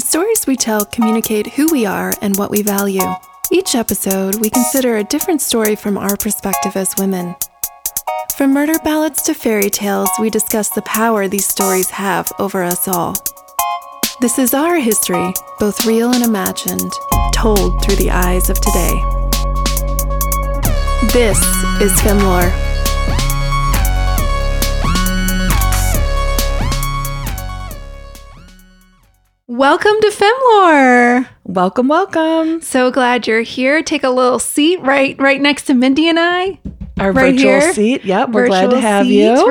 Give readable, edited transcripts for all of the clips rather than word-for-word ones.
The stories we tell communicate who we are and what we value. Each episode, we consider a different story from our perspective as women. From murder ballads to fairy tales, we discuss the power these stories have over us all. This is our history, both real and imagined, told through the eyes of today. This is Femlore. Welcome to Femlore. Welcome, welcome. So glad you're here. Take a little seat right next to Mindy and I. Our right virtual here. Seat. Yep, we're virtual glad to have seat. You.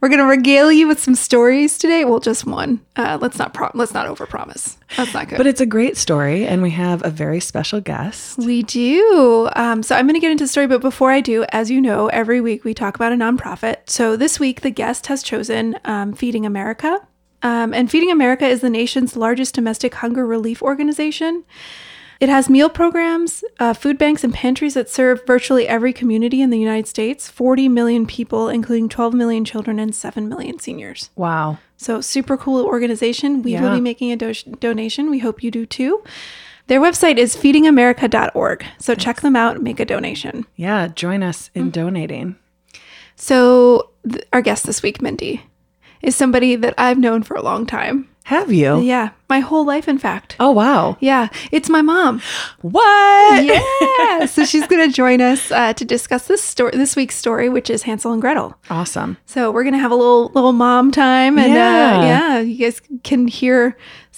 We're gonna regale you with some stories today. Well, just one. Let's not overpromise. That's not good. But it's a great story, and we have a very special guest. We do. So I'm gonna get into the story, but before I do, as you know, every week we talk about a nonprofit. So this week the guest has chosen Feeding America, and Feeding America is the nation's largest domestic hunger relief organization. It has meal programs, food banks, and pantries that serve virtually every community in the United States, 40 million people, including 12 million children and 7 million seniors. Wow. So super cool organization. We will be making a donation. We hope you do too. Their website is feedingamerica.org. So check them out and make a donation. Yeah, join us in donating. So our guest this week, Mindy, is somebody that I've known for a long time. Have you? Yeah. My whole life, in fact. Oh, wow. Yeah. It's my mom. What? Yeah. So she's going to join us to discuss this week's story, which is Hansel and Gretel. Awesome. So we're going to have a little mom time. And you guys can hear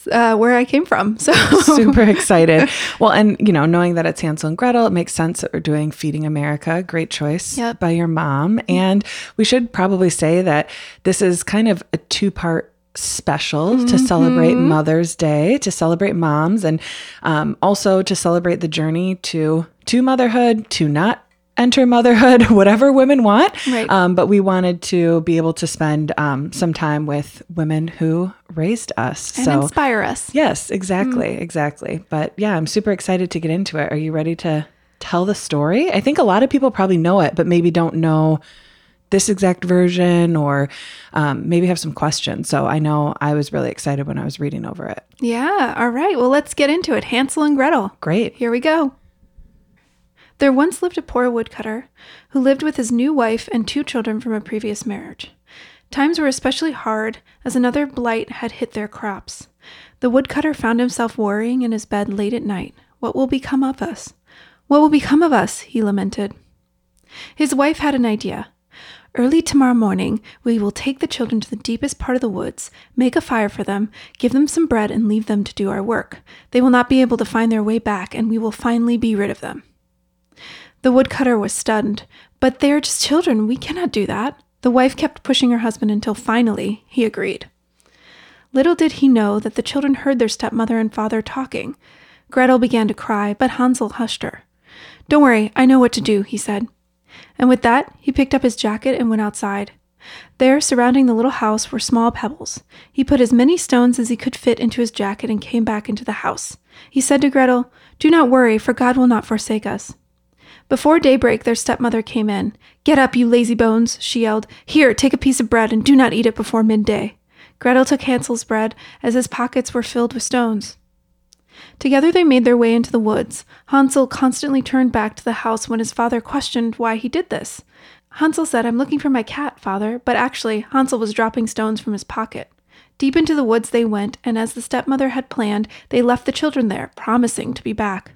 where I came from. So super excited. Well, and knowing that it's Hansel and Gretel, it makes sense that we're doing Feeding America. Great choice by your mom. Mm-hmm. And we should probably say that this is kind of a two-part special to celebrate Mother's Day, to celebrate moms, and also to celebrate the journey to motherhood, to not enter motherhood, whatever women want. Right. But we wanted to be able to spend some time with women who raised us. And inspire us. Yes, exactly. But yeah, I'm super excited to get into it. Are you ready to tell the story? I think a lot of people probably know it, but maybe don't know this exact version, or maybe have some questions. So I know I was really excited when I was reading over it. Yeah. All right. Well, let's get into it. Hansel and Gretel. Great. Here we go. There once lived a poor woodcutter who lived with his new wife and two children from a previous marriage. Times were especially hard as another blight had hit their crops. The woodcutter found himself worrying in his bed late at night. What will become of us? What will become of us? He lamented. His wife had an idea. Early tomorrow morning, we will take the children to the deepest part of the woods, make a fire for them, give them some bread, and leave them to do our work. They will not be able to find their way back, and we will finally be rid of them. The woodcutter was stunned. But they are just children. We cannot do that. The wife kept pushing her husband until finally he agreed. Little did he know that the children heard their stepmother and father talking. Gretel began to cry, but Hansel hushed her. "Don't worry, I know what to do," he said. And with that, he picked up his jacket and went outside. There, surrounding the little house, were small pebbles. He put as many stones as he could fit into his jacket and came back into the house. He said to Gretel, "Do not worry, for God will not forsake us." Before daybreak, their stepmother came in. "Get up, you lazy bones," she yelled. "Here, take a piece of bread and do not eat it before midday." Gretel took Hansel's bread, as his pockets were filled with stones. Together they made their way into the woods. Hansel constantly turned back to the house when his father questioned why he did this. Hansel said, "I'm looking for my cat, father," but actually Hansel was dropping stones from his pocket. Deep into the woods they went, and as the stepmother had planned, they left the children there, promising to be back.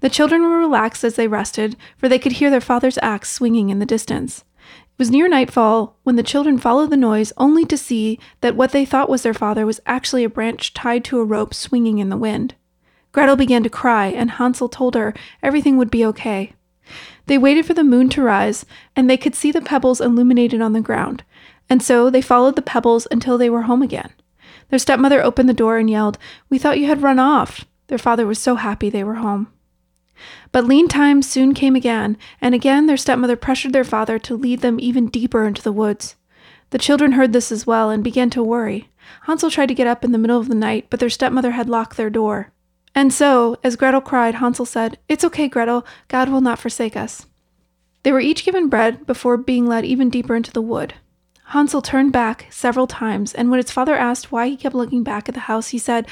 The children were relaxed as they rested, for they could hear their father's axe swinging in the distance. It was near nightfall when the children followed the noise, only to see that what they thought was their father was actually a branch tied to a rope swinging in the wind. Gretel began to cry, and Hansel told her everything would be okay. They waited for the moon to rise, and they could see the pebbles illuminated on the ground, and so they followed the pebbles until they were home again. Their stepmother opened the door and yelled, "We thought you had run off." Their father was so happy they were home. But lean times soon came again, and again their stepmother pressured their father to lead them even deeper into the woods. The children heard this as well and began to worry. Hansel tried to get up in the middle of the night, but their stepmother had locked their door. And so, as Gretel cried, Hansel said, "It's okay, Gretel. God will not forsake us." They were each given bread before being led even deeper into the wood. Hansel turned back several times, and when his father asked why he kept looking back at the house, he said,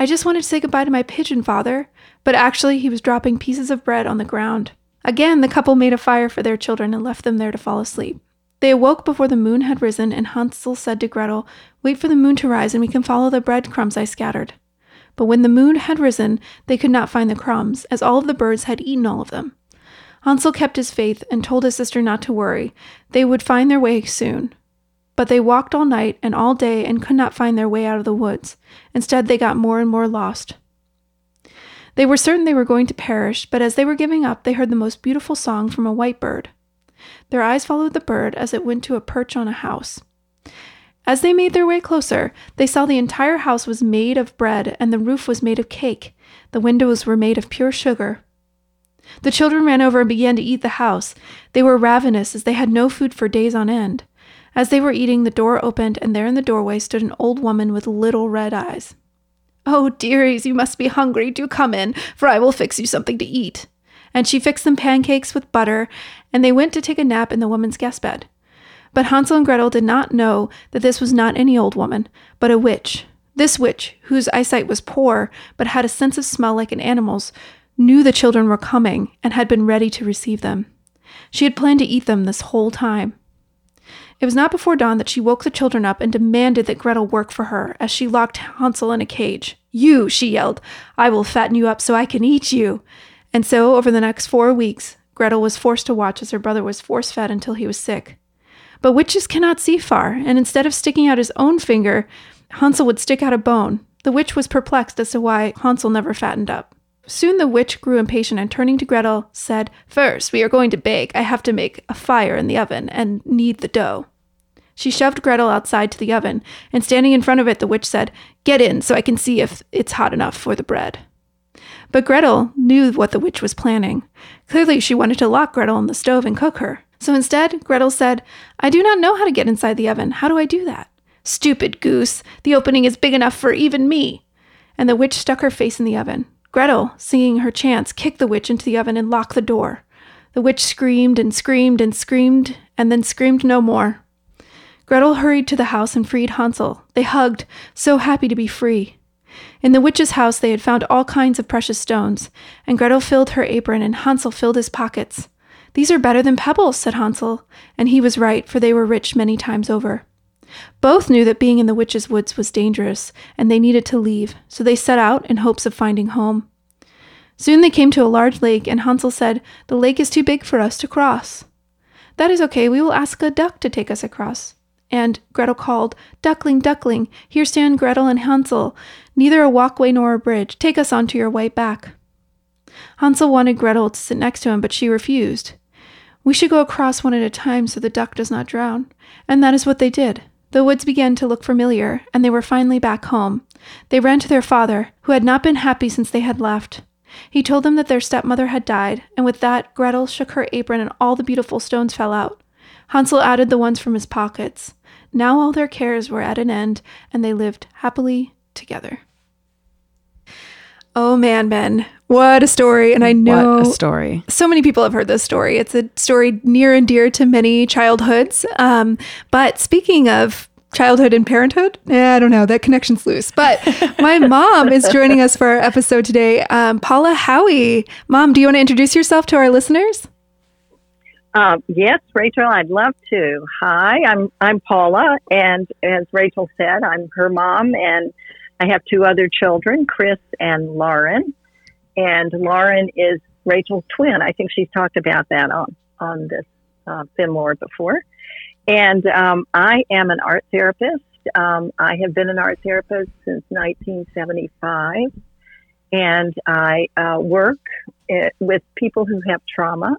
"I just wanted to say goodbye to my pigeon, father." But actually, he was dropping pieces of bread on the ground. Again, the couple made a fire for their children and left them there to fall asleep. They awoke before the moon had risen, and Hansel said to Gretel, "Wait for the moon to rise, and we can follow the breadcrumbs I scattered." But when the moon had risen, they could not find the crumbs, as all of the birds had eaten all of them. Hansel kept his faith and told his sister not to worry. They would find their way soon. But they walked all night and all day and could not find their way out of the woods. Instead, they got more and more lost. They were certain they were going to perish, but as they were giving up, they heard the most beautiful song from a white bird. Their eyes followed the bird as it went to a perch on a house. As they made their way closer, they saw the entire house was made of bread and the roof was made of cake. The windows were made of pure sugar. The children ran over and began to eat the house. They were ravenous, as they had no food for days on end. As they were eating, the door opened, and there in the doorway stood an old woman with little red eyes. "Oh, dearies, you must be hungry. Do come in, for I will fix you something to eat." And she fixed them pancakes with butter, and they went to take a nap in the woman's guest bed. But Hansel and Gretel did not know that this was not any old woman, but a witch. This witch, whose eyesight was poor, but had a sense of smell like an animal's, knew the children were coming and had been ready to receive them. She had planned to eat them this whole time. It was not before dawn that she woke the children up and demanded that Gretel work for her as she locked Hansel in a cage. "You," she yelled, "I will fatten you up so I can eat you." And so, over the next 4 weeks, Gretel was forced to watch as her brother was force-fed until he was sick. But witches cannot see far, and instead of sticking out his own finger, Hansel would stick out a bone. The witch was perplexed as to why Hansel never fattened up. Soon the witch grew impatient and, turning to Gretel, said, "First, we are going to bake. I have to make a fire in the oven and knead the dough." She shoved Gretel outside to the oven, and standing in front of it, the witch said, "Get in so I can see if it's hot enough for the bread." But Gretel knew what the witch was planning. Clearly, she wanted to lock Gretel in the stove and cook her. So instead, Gretel said, "I do not know how to get inside the oven. How do I do that?" "Stupid goose! The opening is big enough for even me." And the witch stuck her face in the oven. Gretel, seeing her chance, kicked the witch into the oven and locked the door. The witch screamed and screamed and screamed, and then screamed no more. Gretel hurried to the house and freed Hansel. They hugged, so happy to be free. In the witch's house they had found all kinds of precious stones, and Gretel filled her apron and Hansel filled his pockets. "These are better than pebbles," said Hansel, and he was right, for they were rich many times over. Both knew that being in the witch's woods was dangerous, and they needed to leave, so they set out in hopes of finding home. Soon they came to a large lake, and Hansel said, "The lake is too big for us to cross." "That is okay, we will ask a duck to take us across." And Gretel called, "Duckling, duckling, here stand Gretel and Hansel, neither a walkway nor a bridge, take us onto your white back." Hansel wanted Gretel to sit next to him, but she refused. "We should go across one at a time so the duck does not drown." And that is what they did. The woods began to look familiar, and they were finally back home. They ran to their father, who had not been happy since they had left. He told them that their stepmother had died, and with that, Gretel shook her apron and all the beautiful stones fell out. Hansel added the ones from his pockets. Now all their cares were at an end, and they lived happily together. Oh man, men, what a story. And I know what a story. So many people have heard this story. It's a story near and dear to many childhoods. But speaking of childhood and parenthood, I don't know, that connection's loose. But my mom is joining us for our episode today, Paula Howie. Mom, do you want to introduce yourself to our listeners? Yes, Rachel, I'd love to. Hi, I'm Paula. And as Rachel said, I'm her mom, and I have two other children, Chris and Lauren. And Lauren is Rachel's twin. I think she's talked about that on this Femlore before. And I am an art therapist. I have been an art therapist since 1975. And I work with people who have trauma.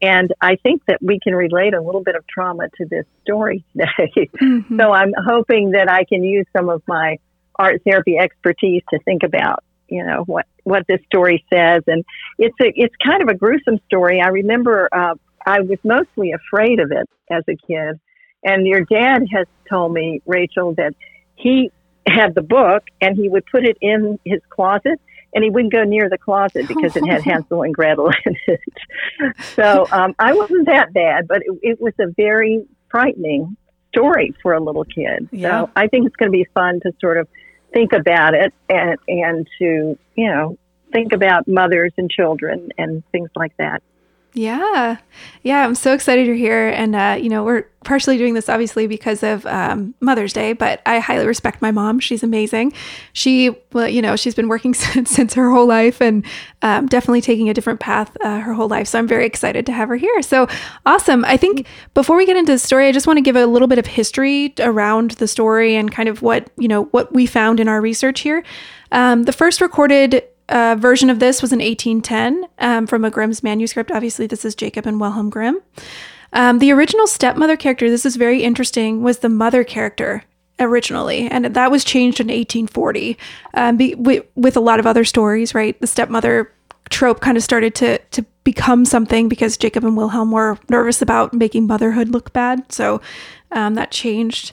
And I think that we can relate a little bit of trauma to this story today. Mm-hmm. So I'm hoping that I can use some of my art therapy expertise to think about, you know, what this story says. And it's kind of a gruesome story. I remember I was mostly afraid of it as a kid. And your dad has told me, Rachel, that he had the book and he would put it in his closet and he wouldn't go near the closet because it had Hansel and Gretel in it. So I wasn't that bad, but it was a very frightening story for a little kid. Yeah. So I think it's going to be fun to sort of think about it and to, you know, think about mothers and children and things like that. Yeah. Yeah. I'm so excited you're here. And, you know, we're partially doing this obviously because of Mother's Day, but I highly respect my mom. She's amazing. She, well, you know, she's been working since her whole life and definitely taking a different path her whole life. So I'm very excited to have her here. So awesome. I think before we get into the story, I just want to give a little bit of history around the story and kind of what, you know, what we found in our research here. The first recorded version of this was in 1810 from a Grimm's manuscript. Obviously, this is Jacob and Wilhelm Grimm. The original stepmother character, this is very interesting, was the mother character originally, and that was changed in 1840 with a lot of other stories, right? The stepmother trope kind of started to become something because Jacob and Wilhelm were nervous about making motherhood look bad, so that changed.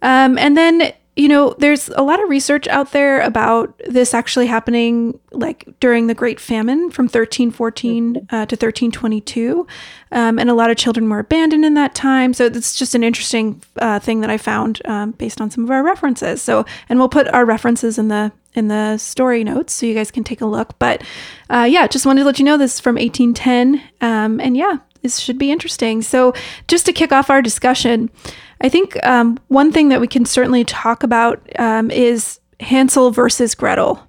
And then you know, there's a lot of research out there about this actually happening like during the Great Famine from 1314 to 1322. And a lot of children were abandoned in that time. So it's just an interesting thing that I found based on some of our references. So, and we'll put our references in the story notes so you guys can take a look. But yeah, just wanted to let you know this is from 1810. And yeah, this should be interesting. So just to kick off our discussion, I think one thing that we can certainly talk about is Hansel versus Gretel.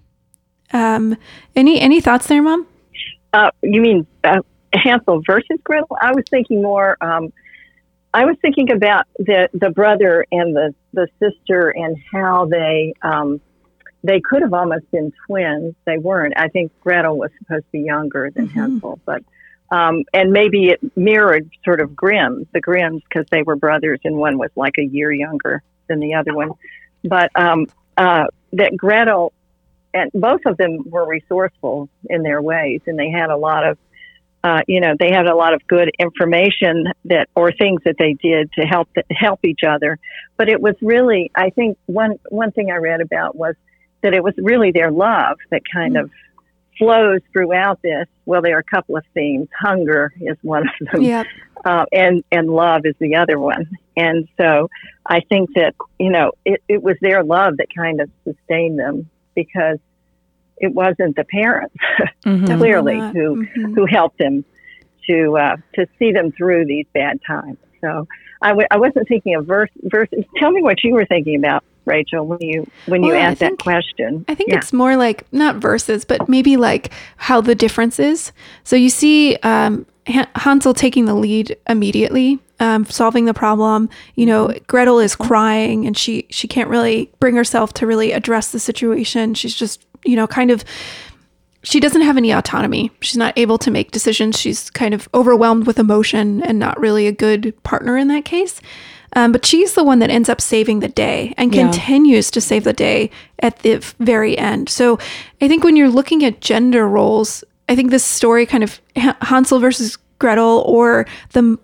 Any thoughts there, Mom? You mean Hansel versus Gretel? I was thinking more. I was thinking about the brother and the sister and how they could have almost been twins. They weren't. I think Gretel was supposed to be younger than Hansel, but. And maybe it mirrored sort of the Grimms, because they were brothers and one was like a year younger than the other one. But that Gretel, and both of them were resourceful in their ways, and they had a lot of, they had a lot of good information or things that they did to help each other. But it was really, I think one thing I read about was that it was really their love that kind of flows throughout this. Well, there are a couple of themes. Hunger is one of them, yep. And love is the other one. And so I think that, you know, it was their love that kind of sustained them, because it wasn't the parents, clearly, who helped them to see them through these bad times. So I wasn't thinking of verses. Tell me what you were thinking about, Rachel, when you asked that question. I think it's more like, not verses, but maybe like how the difference is. So you see Hansel taking the lead immediately, solving the problem. You know, Gretel is crying and she can't really bring herself to really address the situation. She's just, you know, kind of, she doesn't have any autonomy. She's not able to make decisions. She's kind of overwhelmed with emotion and not really a good partner in that case. But she's the one that ends up saving the day and continues to save the day at the very end. So I think when you're looking at gender roles, I think this story kind of Hansel versus Gretel, or the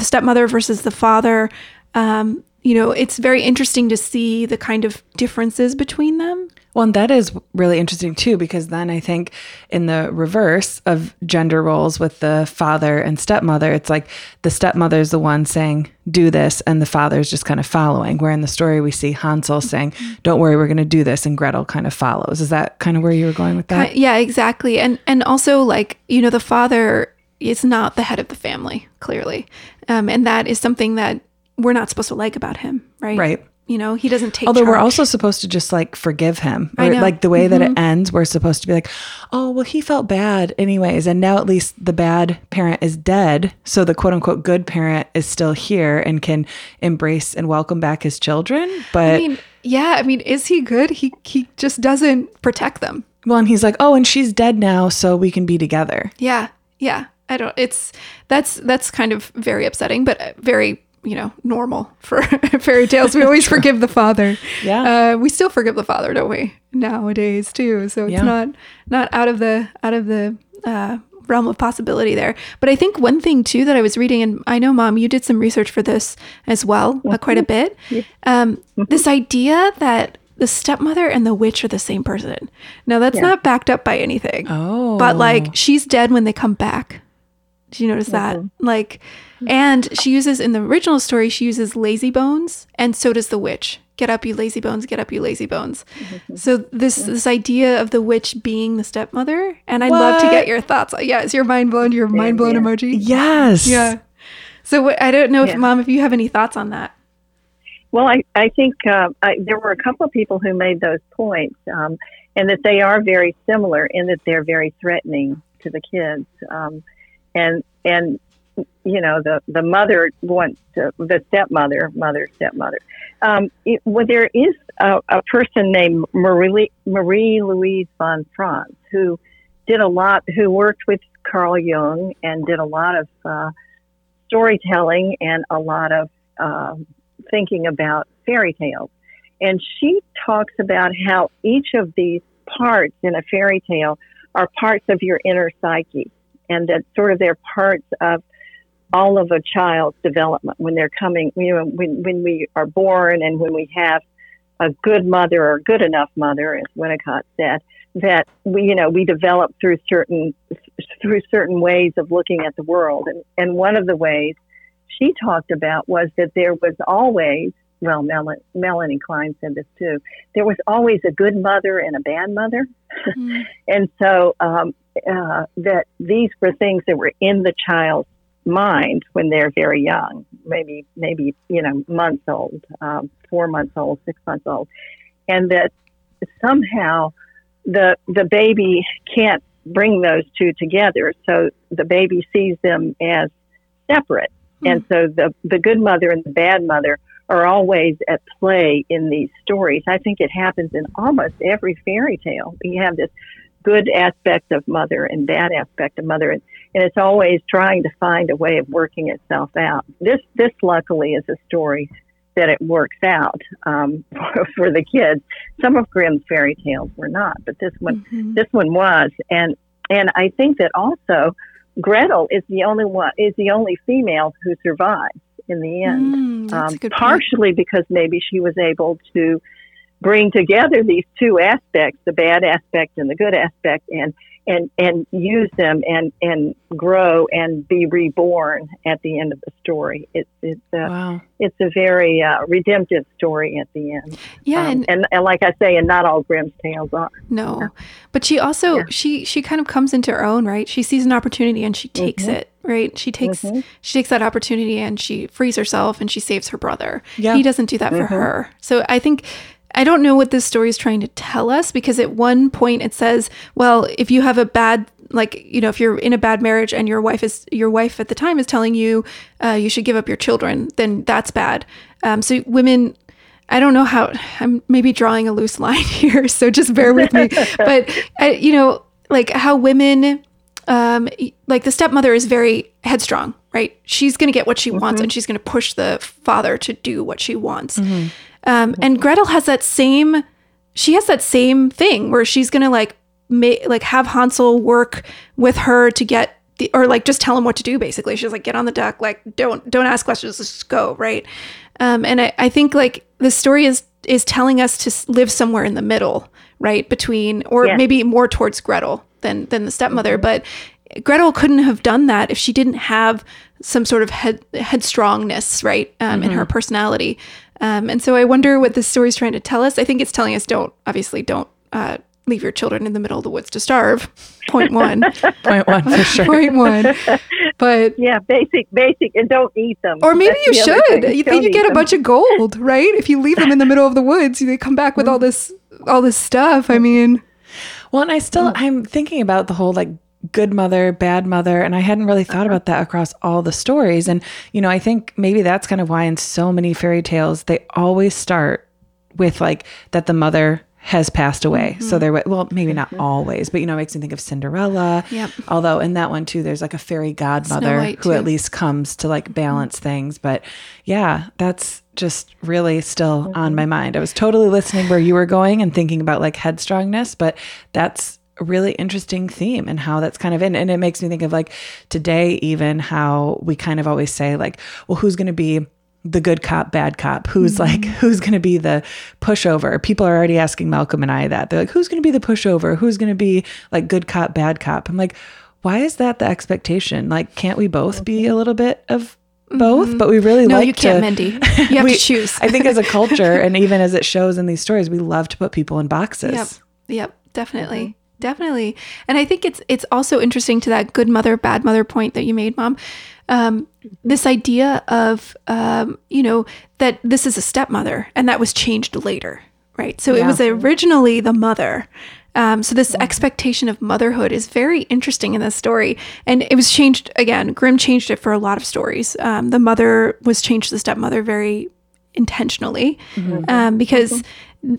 stepmother versus the father, you know, it's very interesting to see the kind of differences between them. Well, and that is really interesting too, because then I think in the reverse of gender roles with the father and stepmother, it's like the stepmother's the one saying, do this, and the father's just kind of following. Where in the story we see Hansel saying, don't worry, we're going to do this, and Gretel kind of follows. Is that kind of where you were going with that? Yeah, exactly. And also, like, you know, the father is not the head of the family, clearly. And that is something that we're not supposed to like about him, right? Right. You know, he doesn't take charge. Although we're also supposed to just like forgive him. I know. Like the way that it ends, we're supposed to be like, oh, well, he felt bad anyways. And now at least the bad parent is dead. So the quote unquote good parent is still here and can embrace and welcome back his children. But I mean, is he good? He just doesn't protect them. Well, and he's like, oh, and she's dead now, so we can be together. Yeah. Yeah. That's kind of very upsetting, but very, you know, normal for fairy tales. We always forgive the father. Yeah. We still forgive the father, don't we? Nowadays too. So it's not out of the realm of possibility there. But I think one thing too that I was reading, and I know, Mom, you did some research for this as well, quite a bit. This idea that the stepmother and the witch are the same person. Now that's not backed up by anything. Oh. But like, she's dead when they come back. Did you notice that? Like, And she uses, in the original story, she uses lazy bones, and so does the witch. Get up, you lazy bones, get up, you lazy bones. So this idea of the witch being the stepmother, and I'd love to get your thoughts. Yeah, is your mind blown? Your mind blown emoji? Yes. Yeah. So I don't know, if Mom, if you have any thoughts on that. Well, I think there were a couple of people who made those points, and that they are very similar in that they're very threatening to the kids. And you know, the mother wants to, the stepmother. There is a person named Marie-Louise von Franz who did a lot, who worked with Carl Jung and did a lot of storytelling and a lot of thinking about fairy tales. And she talks about how each of these parts in a fairy tale are parts of your inner psyche, and that sort of they're parts of all of a child's development when they're coming, you know, when we are born and when we have a good mother or good enough mother, as Winnicott said, that we, you know, we develop through certain ways of looking at the world. And one of the ways she talked about was that there was always, well, Melanie Klein said this too, there was always a good mother and a bad mother. Mm-hmm. And so that these were things that were in the child's mind when they're very young, maybe, you know, months old, 4 months old, 6 months old. And that somehow the baby can't bring those two together. So the baby sees them as separate. And so the good mother and the bad mother are always at play in these stories. I think it happens in almost every fairy tale. You have this good aspect of mother and bad aspect of mother, and it's always trying to find a way of working itself out. This luckily is a story that it works out for the kids. Some of Grimm's fairy tales were not, but this one was. And I think that also Gretel is the only female who survives in the end. That's a good point. Partially because maybe she was able to bring together these two aspects, the bad aspect and the good aspect, and use them and grow and be reborn at the end of the story. It's a very redemptive story at the end. Yeah, and like I say, and not all Grimm's tales are. No, but she also she kind of comes into her own, right? She sees an opportunity and she takes it, right? She takes that opportunity and she frees herself and she saves her brother. Yeah. He doesn't do that for her. So I don't know what this story is trying to tell us, because at one point it says, well, if you have a bad, like, you know, if you're in a bad marriage and your wife at the time is telling you you should give up your children, then that's bad. So women, I don't know how, I'm maybe drawing a loose line here, so just bear with me. But, you know, like how women, like the stepmother is very headstrong, right? She's going to get what she wants and she's going to push the father to do what she wants. Mm-hmm. And Gretel has that same thing where she's going to like have Hansel work with her to get the, or like just tell him what to do. Basically. She's like, get on the duck, like don't ask questions, just go. Right. And I think like the story is telling us to live somewhere in the middle, right? Between, or maybe more towards Gretel than the stepmother, but Gretel couldn't have done that if she didn't have some sort of headstrongness, right. In her personality. And so I wonder what this story is trying to tell us. I think it's telling us don't leave your children in the middle of the woods to starve. Point one. Point one, for sure. Point one. But yeah, basic, and don't eat them. Or maybe you should. You think you get a bunch of gold, right? If you leave them in the middle of the woods, they come back with all this stuff. I mean, well, and I'm thinking about the whole like good mother, bad mother. And I hadn't really thought about that across all the stories. And, you know, I think maybe that's kind of why in so many fairy tales, they always start with like that the mother has passed away. So there, well, maybe not always, but, you know, it makes me think of Cinderella. Yep. Although in that one too, there's like a fairy godmother who at least comes to like balance things. But yeah, that's just really still on my mind. I was totally listening where you were going and thinking about like headstrongness, but that's a really interesting theme and how that's kind of in. And it makes me think of like today, even how we kind of always say like, well, who's going to be the good cop, bad cop? Who's like, who's going to be the pushover? People are already asking Malcolm and I that. They're like, who's going to be the pushover? Who's going to be like good cop, bad cop? I'm like, why is that the expectation? Like, can't we both be a little bit of both, but we really like to... No, you can't, Mindy. You have to choose. I think as a culture, and even as it shows in these stories, we love to put people in boxes. Yep, definitely. Definitely. And I think it's also interesting to that good mother, bad mother point that you made, Mom. This idea of, that this is a stepmother, and that was changed later, right? So it was originally the mother. So this expectation of motherhood is very interesting in this story. And it was changed, again, Grimm changed it for a lot of stories. The mother was changed to the stepmother very intentionally, because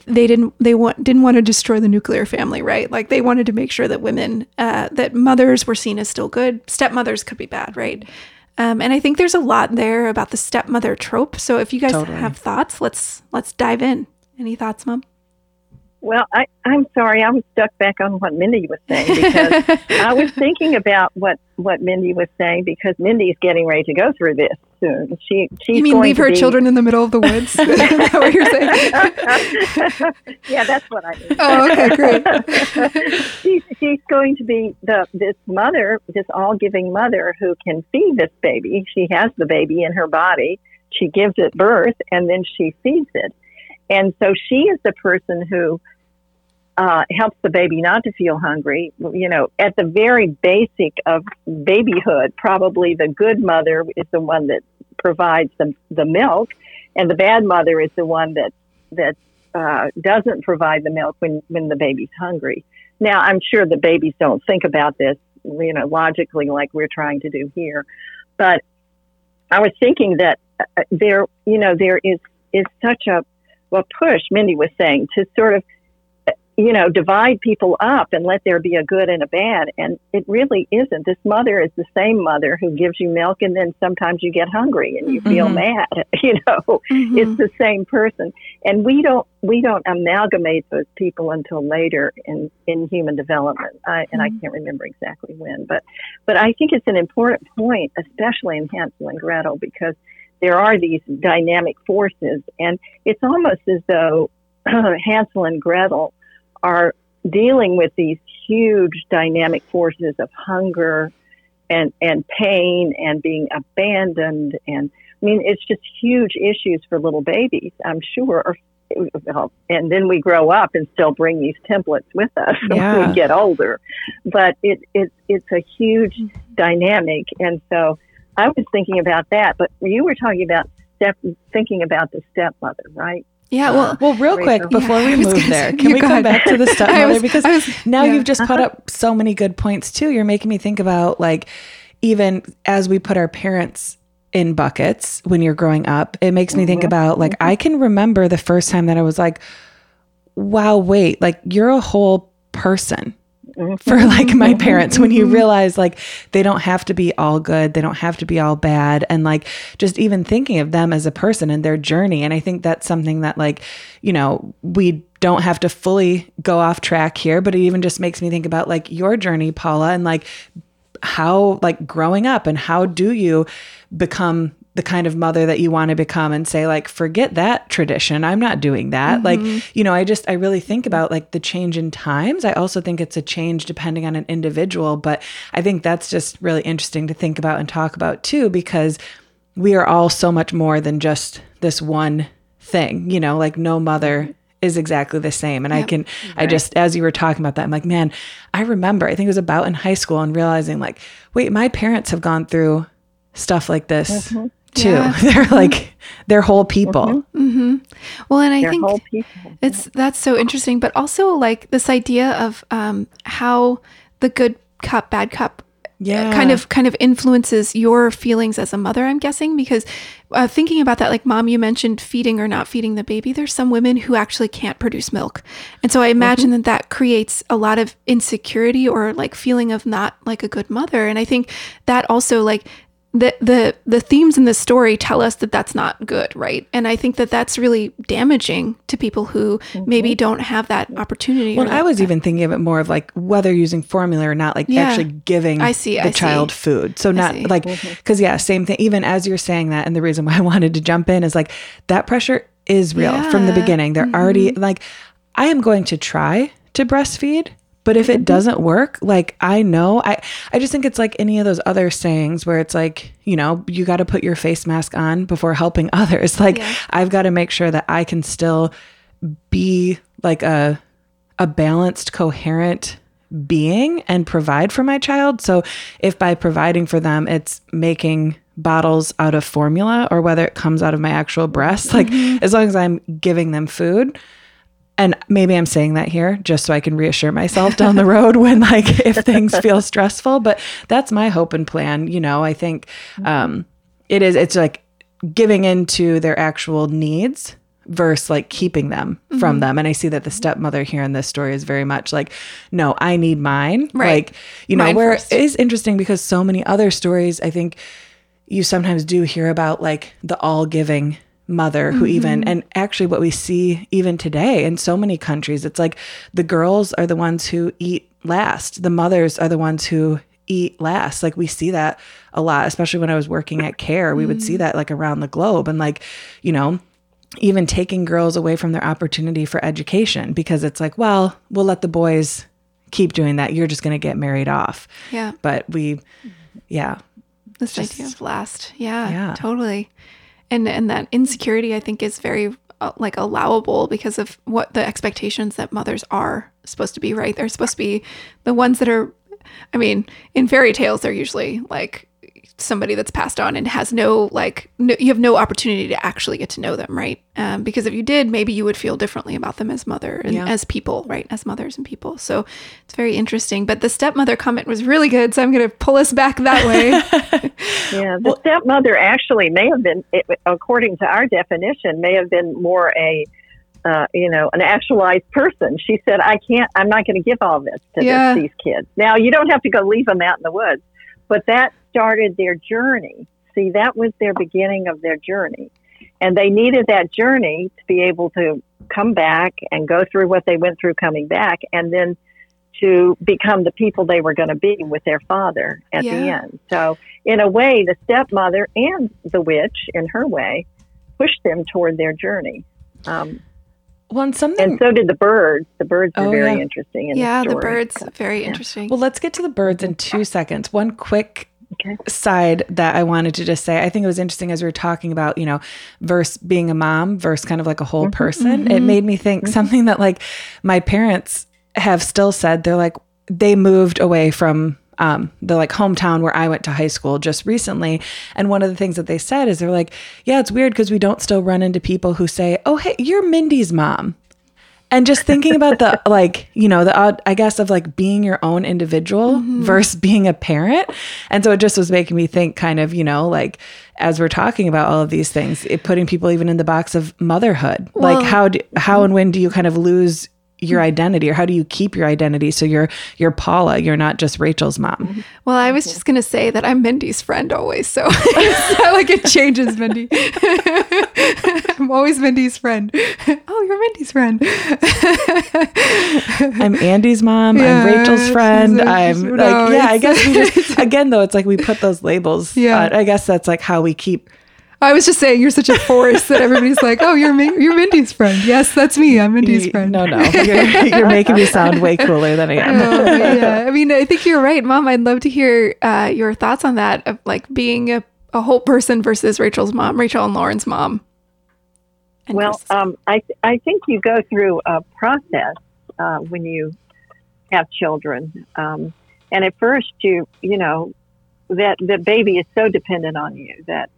they didn't want to destroy the nuclear family, right? Like they wanted to make sure that women, that mothers were seen as still good. Stepmothers could be bad, right? And I think there's a lot there about the stepmother trope. So if you guys have thoughts, let's dive in. Any thoughts, Mom? Well, I'm sorry. I was stuck back on what Mindy was saying because I was thinking about what Mindy was saying because Mindy's getting ready to go through this soon. She's you mean leave her children in the middle of the woods? Is that what you're saying? Yeah, that's what I mean. Oh, okay, great. She's going to be this mother, this all-giving mother who can feed this baby. She has the baby in her body. She gives it birth, and then she feeds it. And so she is the person who helps the baby not to feel hungry. You know, at the very basic of babyhood, probably the good mother is the one that provides the milk, and the bad mother is the one that doesn't provide the milk when the baby's hungry. Now, I'm sure the babies don't think about this, logically like we're trying to do here. But I was thinking that there is such a push, Mindy was saying, to sort of, divide people up and let there be a good and a bad. And it really isn't. This mother is the same mother who gives you milk and then sometimes you get hungry and you feel mad, It's the same person. And we don't amalgamate those people until later in human development. I can't remember exactly when, but I think it's an important point, especially in Hansel and Gretel, because there are these dynamic forces, and it's almost as though Hansel and Gretel are dealing with these huge dynamic forces of hunger and pain and being abandoned. And I mean, it's just huge issues for little babies, I'm sure. And then we grow up and still bring these templates with us when we get older. But it's a huge dynamic. And so I was thinking about that, but you were talking about thinking about the stepmother, right? Yeah. Well, real quick before we move there, can we come back to the stepmother? because you've just put up so many good points too. You're making me think about even as we put our parents in buckets when you're growing up, it makes me think about I can remember the first time that I was like, wow, wait, you're a whole person. For my parents, when you realize they don't have to be all good, they don't have to be all bad, and just even thinking of them as a person and their journey. And I think that's something that we don't have to fully go off track here, but it even just makes me think about your journey, Paula, and how growing up and how do you become the kind of mother that you want to become and say forget that tradition. I'm not doing that. I really think about the change in times. I also think it's a change depending on an individual, but I think that's just really interesting to think about and talk about too, because we are all so much more than just this one thing, no mother is exactly the same. And I just, as you were talking about that, I'm man, I remember, I think it was about in high school and realizing wait, my parents have gone through stuff like this too. Yeah. They're they're whole people. Well, and I think that's so interesting, but also this idea of how the good cop, bad cop kind of influences your feelings as a mother, I'm guessing, because thinking about that, Mom, you mentioned feeding or not feeding the baby. There's some women who actually can't produce milk. And so I imagine that creates a lot of insecurity or feeling of not a good mother. And I think that also the themes in this story tell us that that's not good, right? And I think that that's really damaging to people who maybe don't have that opportunity. Well, I was even thinking of it more of whether using formula or not, actually giving the child food. So not because same thing, even as you're saying that. And the reason why I wanted to jump in is that pressure is real from the beginning. They're already I am going to try to breastfeed, But if it doesn't work, like, I know, I just think it's like any of those other sayings where it's like, you know, you got to put your face mask on before helping others. Like, yeah. I've got to make sure that I can still be like a balanced, coherent being and provide for my child. So if by providing for them, it's making bottles out of formula or whether it comes out of my actual breast, like mm-hmm. as long as I'm giving them food. And maybe I'm saying that here just so I can reassure myself down the road when, like, if things feel stressful, but that's my hope and plan. You know, I think it's like giving into their actual needs versus like keeping them mm-hmm. from them. And I see that the stepmother here in this story is very much like, no, I need mine. Right. Like, you know, mine where first. It is interesting because so many other stories, I think you sometimes do hear about like the all giving mother who mm-hmm. even, and actually what we see even today in so many countries, it's like the girls are the ones who eat last. The mothers are the ones who eat last. Like we see that a lot, especially when I was working at CARE, we mm-hmm. would see that like around the globe and like, you know, even taking girls away from their opportunity for education because it's like, well, we'll let the boys keep doing that. You're just going to get married off. Yeah. But we, yeah. This just, idea of last. Yeah, yeah. Totally. And that insecurity, I think, is very like allowable because of what the expectations that mothers are supposed to be, right? They're supposed to be the ones that are, I mean, in fairy tales, they're usually like somebody that's passed on and has no, like, no, you have no opportunity to actually get to know them, right? Because if you did, maybe you would feel differently about them as mother and as people, right? As mothers and people. So it's very interesting. But the stepmother comment was really good. So I'm going to pull us back that way. Yeah. The stepmother actually may have been, according to our definition, may have been more an actualized person. She said, I'm not going to give all this to these kids. Now you don't have to go leave them out in the woods, but that started their journey. See, that was their beginning of their journey. And they needed that journey to be able to come back and go through what they went through coming back and then to become the people they were going to be with their father at the end. So in a way, the stepmother and the witch, in her way, pushed them toward their journey. And so did the birds. The birds are very interesting in the story. The birds are very interesting. Well, let's get to the birds in 2 seconds. One quick side that I wanted to just say, I think it was interesting as we were talking about, you know, versus being a mom versus kind of like a whole mm-hmm. person. Mm-hmm. It made me think mm-hmm. something that like my parents have still said. They're like, they moved away from the like hometown where I went to high school just recently. And one of the things that they said is they're like, yeah, it's weird because we don't still run into people who say, oh, hey, you're Mindy's mom. And just thinking about the, like, you know, the odd, I guess, of like being your own individual mm-hmm. versus being a parent. And so it just was making me think kind of, you know, like as we're talking about all of these things, putting people even in the box of motherhood, well, like how and when do you kind of lose your identity, or how do you keep your identity so you're Paula, you're not just Rachel's mom? Well, I was just going to say that I'm Mindy's friend always, so it's not like it changes, Mindy. I'm always Mindy's friend. Oh, you're Mindy's friend. I'm Andy's mom. Yeah, I'm Rachel's friend. I guess we just, again, though, it's like we put those labels. Yeah. I guess that's like how we keep... I was just saying, you're such a force that everybody's like, oh, you're Mindy's friend. Yes, that's me. I'm Mindy's friend. No. You're making me sound way cooler than I am. I mean, I think you're right, Mom. I'd love to hear your thoughts on that, of like being a whole person versus Rachel's mom, Rachel and Lauren's mom. And well, I think you go through a process when you have children. And at first, you know, that the baby is so dependent on you that,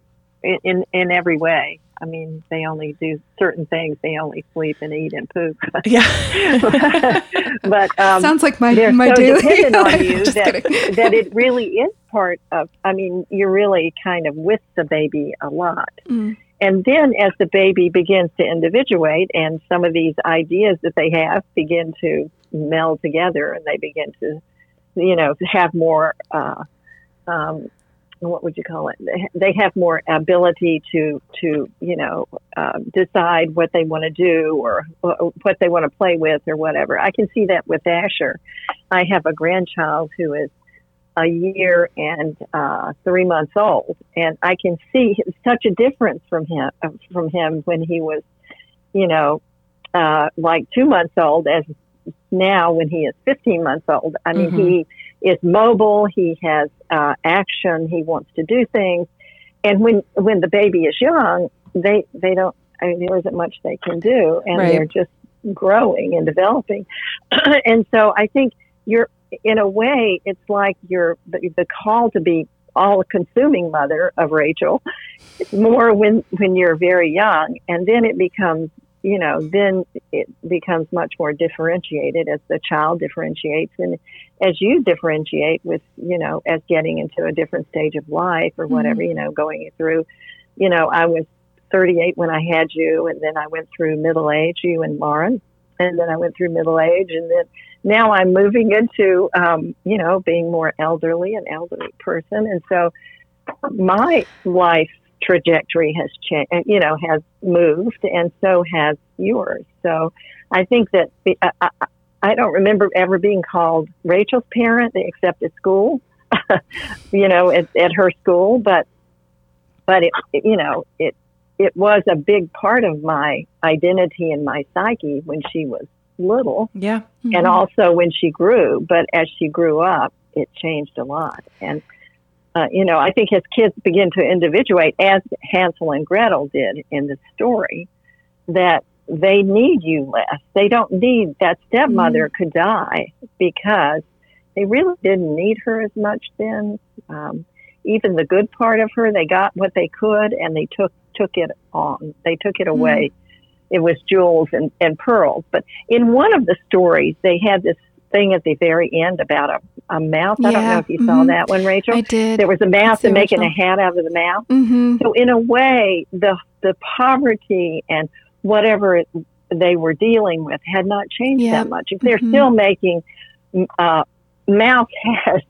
in every way. I mean, they only do certain things. They only sleep and eat and poop. Yeah. But sounds like my daily. They're so dependent on you that it really is part of, I mean, you're really kind of with the baby a lot. Mm. And then as the baby begins to individuate and some of these ideas that they have begin to meld together and they begin to, you know, have more, what would you call it? They have more ability to you know, decide what they want to do or what they want to play with or whatever. I can see that with Asher. I have a grandchild who is a year and 3 months old, and I can see such a difference from him when he was, you know, like 2 months old as now when he is 15 months old. I mean, he is mobile. He has action. He wants to do things. And when the baby is young, they don't. I mean, there isn't much they can do, and they're just growing and developing. And so I think you're, in a way, it's like you're the call to be all-consuming mother of Rachel. It's more when you're very young, and then it becomes, you know, then it becomes much more differentiated as the child differentiates and as you differentiate with, you know, as getting into a different stage of life or whatever, you know, going through, you know, I was 38 when I had you, and then I went through middle age, you and Lauren, and then I went through middle age, and then now I'm moving into, you know, being more elderly, an elderly person. And so my life trajectory has changed, you know, has moved, and so has yours. So I think that I don't remember ever being called Rachel's parent except at school, you know, at her school. But it, you know, it was a big part of my identity and my psyche when she was little. Yeah. Mm-hmm. And also when she grew, but as she grew up, it changed a lot. And, you know, I think as kids begin to individuate, as Hansel and Gretel did in the story, that they need you less. They don't need that stepmother could die because they really didn't need her as much then. Even the good part of her, they got what they could, and they took it on. They took it away. It was jewels and pearls. But in one of the stories, they had this thing at the very end about a mouse. I don't know if you saw that one, Rachel. I did. There was a mouse and making a hat out of the mouse. Mm-hmm. So in a way, the poverty and whatever they were dealing with had not changed that much. If they're still making mouse hats,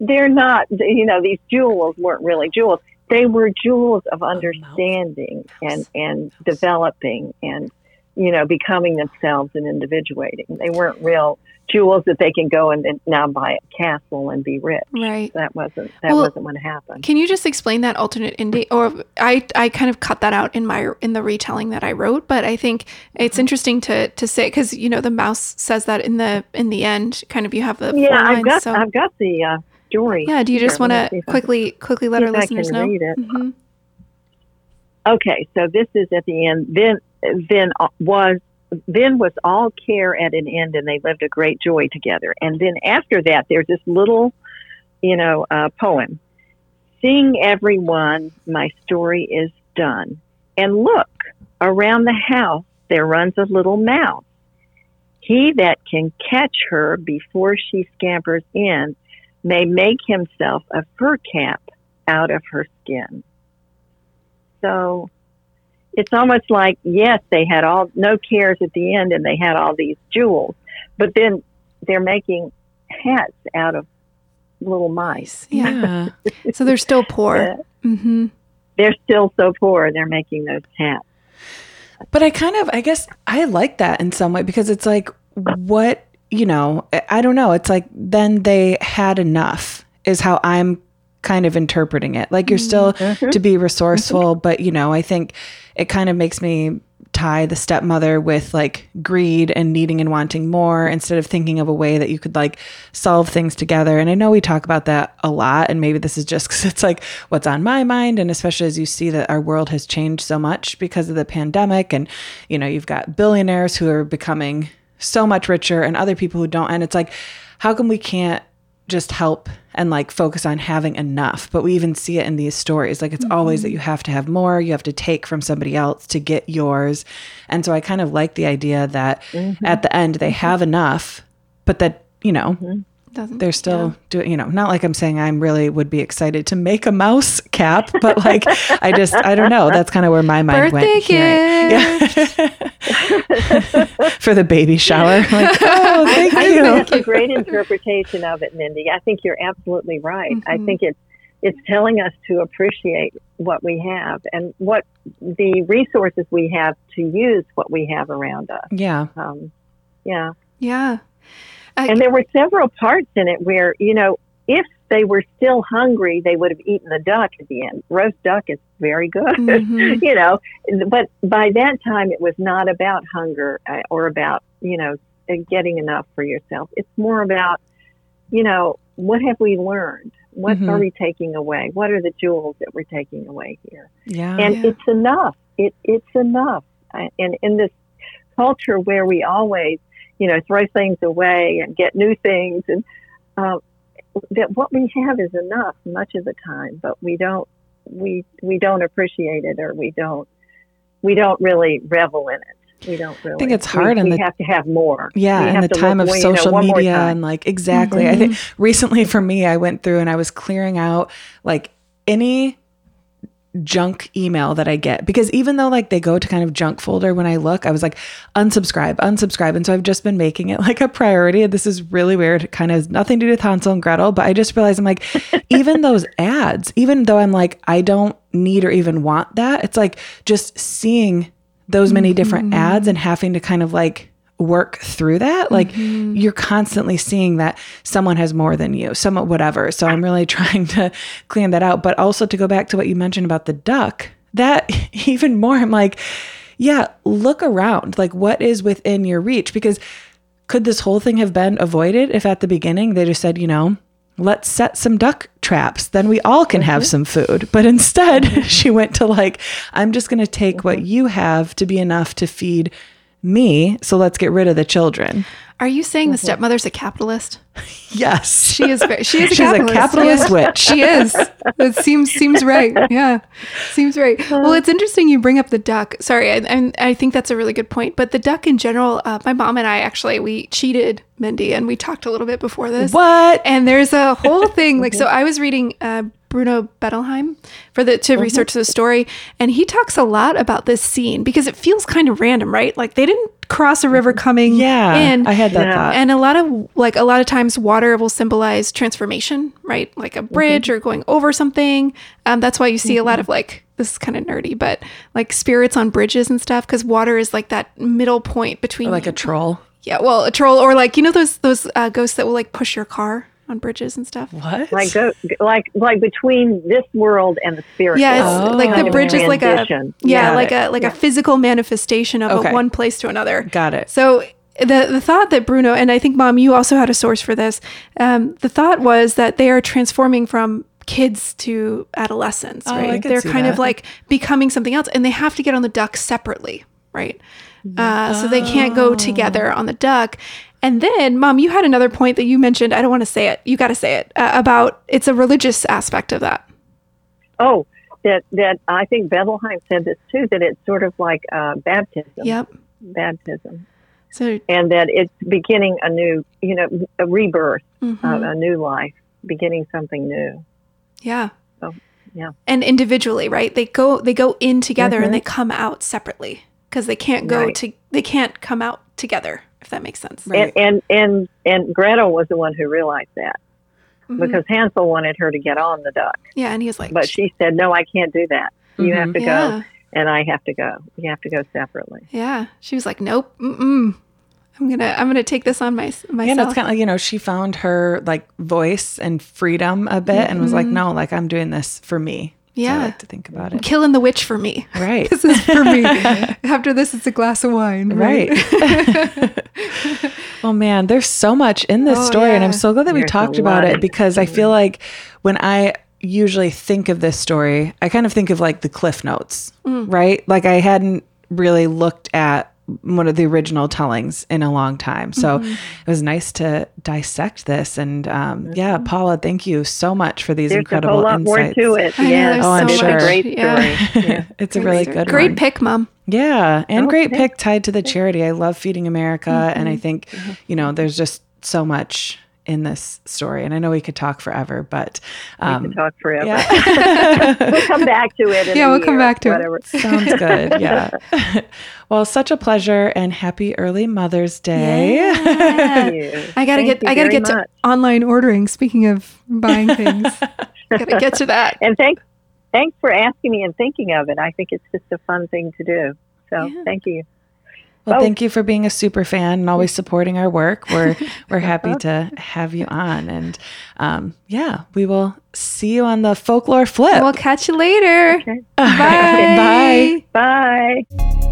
they're not, you know, these jewels weren't really jewels. They were jewels of understanding and developing and, you know, becoming themselves and individuating. They weren't real jewels that they can go and now buy a castle and be rich. Right. That wasn't what happened. Can you just explain that alternate ending? Or I kind of cut that out in the retelling that I wrote, but I think it's interesting to say, because, you know, the mouse says that in the end, kind of, you have the I've got the story. Yeah, do you just want to quickly let our listeners know? Read it. Mm-hmm. Okay, so this is at the end. Then was all care at an end, and they lived a great joy together. And then after that, there's this little, you know, poem. Sing, everyone, my story is done. And look, around the house there runs a little mouse. He that can catch her before she scampers in may make himself a fur cap out of her skin. So it's almost like, yes, they had no cares at the end, and they had all these jewels, but then they're making hats out of little mice. Yeah. So they're still poor. Mm-hmm. They're still so poor. They're making those hats. But I guess I like that in some way, because it's like, what, you know, I don't know. It's like, then they had enough is how I'm kind of interpreting it. Like, you're still to be resourceful, but, you know, I think it kind of makes me tie the stepmother with like greed and needing and wanting more, instead of thinking of a way that you could like solve things together. And I know we talk about that a lot, and maybe this is just because it's like what's on my mind. And especially as you see that our world has changed so much because of the pandemic, and, you know, you've got billionaires who are becoming so much richer and other people who don't. And it's like, how come we can't just help and like focus on having enough? But we even see it in these stories. Like, it's always that you have to have more, you have to take from somebody else to get yours. And so I kind of like the idea that at the end they have enough, but that, you know, they're still doing, you know, not like I'm saying I'm really would be excited to make a mouse cap, but like, I don't know. That's kind of where my mind went. Yeah. For the baby shower. Like, oh, thank you. That's a great interpretation of it, Mindy. I think you're absolutely right. Mm-hmm. I think it's telling us to appreciate what we have and what the resources we have to use what we have around us. Yeah. Yeah. And there were several parts in it where, you know, if they were still hungry, they would have eaten the duck at the end. Roast duck is very good, you know. But by that time, it was not about hunger or about, you know, and getting enough for yourself. It's more about, you know, what have we learned? What mm-hmm. are we taking away? What are the jewels that we're taking away here? Yeah, and it's enough. It's enough. And in this culture where we always, you know, throw things away and get new things, and that what we have is enough much of the time, but we don't appreciate it, or we don't really revel in it. We don't really. I think it's hard. We have to have more. Yeah, in the time of social media and like, exactly. Mm-hmm. I think recently for me, I went through and I was clearing out like any junk email that I get, because even though like they go to kind of junk folder, when I look, I was like, unsubscribe. And so I've just been making it like a priority. This is really weird. It kind of has nothing to do with Hansel and Gretel, but I just realized I'm like, even those ads, even though I'm like, I don't need or even want that, it's like just seeing those many different ads and having to kind of like work through that. Like you're constantly seeing that someone has more than you, someone, whatever. So I'm really trying to clean that out. But also to go back to what you mentioned about the duck, that even more, I'm like, yeah, look around, like what is within your reach? Because could this whole thing have been avoided if at the beginning they just said, you know, let's set some duck traps, then we all can have some food. But instead she went to like, I'm just going to take what you have to be enough to feed me, so let's get rid of the children. Are you saying the stepmother's a capitalist? Yes. She is a capitalist. She's a capitalist witch. She is. It seems right. Yeah. Seems right. Well, it's interesting you bring up the duck. Sorry, and I think that's a really good point. But the duck in general, my mom and I actually, we cheated, Mindy, and we talked a little bit before this. What? And there's a whole thing. Like, so I was reading Bruno Bettelheim to research the story, and he talks a lot about this scene because it feels kind of random, right? Like they didn't cross a river coming in. I had that thought. And a lot of times water will symbolize transformation, right? Like a bridge or going over something. That's why you see a lot of like, this is kind of nerdy, but like spirits on bridges and stuff, because water is like that middle point between, or like a troll. Yeah, well, a troll, or like, you know, those ghosts that will like push your car on bridges and stuff. What? Like like between this world and the spirit world. Like the bridge is like ambition. a physical manifestation of one place to another. Got it. So the thought that Bruno, and I think Mom, you also had a source for this. The thought was that they are transforming from kids to adolescents, right? They're kind of like becoming something else, and they have to get on the duck separately, right? So they can't go together on the duck. And then, Mom, you had another point that you mentioned. I don't want to say it. You got to say it. About it's a religious aspect of that. Oh, that I think Bettelheim said this too. That it's sort of like baptism. Yep, baptism. So, and that it's beginning a new, you know, a rebirth, a new life, beginning something new. Yeah. So, yeah. And individually, right? They go in together and they come out separately, because they can't go to. They can't come out together, if that makes sense. Right. And Gretel was the one who realized that, because Hansel wanted her to get on the duck. Yeah, and he was like... But she said, no, I can't do that. You have to go, and I have to go. You have to go separately. Yeah. She was like, nope, I'm gonna take this on myself. Yeah, it's kind of like, you know, she found her like voice and freedom a bit and was like, no, like I'm doing this for me. Yeah. So I like to think about it. Killing the witch for me. Right. This is for me. After this, it's a glass of wine. Right. Oh, man, there's so much in this story. Yeah. And I'm so glad that we talked about it, because I feel like when I usually think of this story, I kind of think of like the Cliff Notes, right? Like I hadn't really looked at one of the original tellings in a long time. So it was nice to dissect this. And Paula, thank you so much for these incredible insights. There's a whole lot more to it. Yeah. Oh, I'm sure. It's a great story. Yeah. It's a really good one. Great pick, Mom. Yeah. And great pick tied to the charity. I love Feeding America. And I think, you know, there's just so much in this story. And I know we could talk forever, but... we could talk forever. Yeah. We'll come back to it. Whatever. Sounds good. Yeah. Well, such a pleasure, and happy early Mother's Day. Yeah. I gotta get to online ordering. Speaking of buying things, gotta get to that. And thanks for asking me and thinking of it. I think it's just a fun thing to do. So thank you. Well, thank you for being a super fan and always supporting our work. We're happy to have you on. And we will see you on the folklore flip. We'll catch you later. Okay. Bye. Bye. Bye. Bye.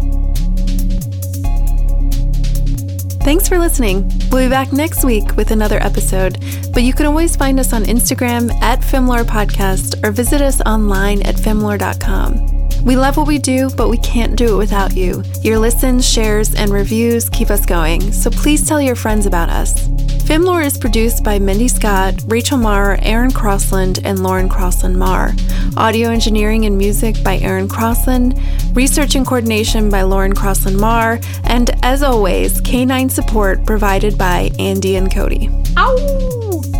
Thanks for listening. We'll be back next week with another episode, but you can always find us on Instagram at Femlore Podcast or visit us online at Femlore.com. We love what we do, but we can't do it without you. Your listens, shares, and reviews keep us going, so please tell your friends about us. Femlore is produced by Mindy Scott, Rachel Marr, Aaron Crossland, and Lauren Crossland Marr. Audio engineering and music by Aaron Crossland. Research and coordination by Lauren Crossland Marr. And as always, canine support provided by Andy and Cody. Ow!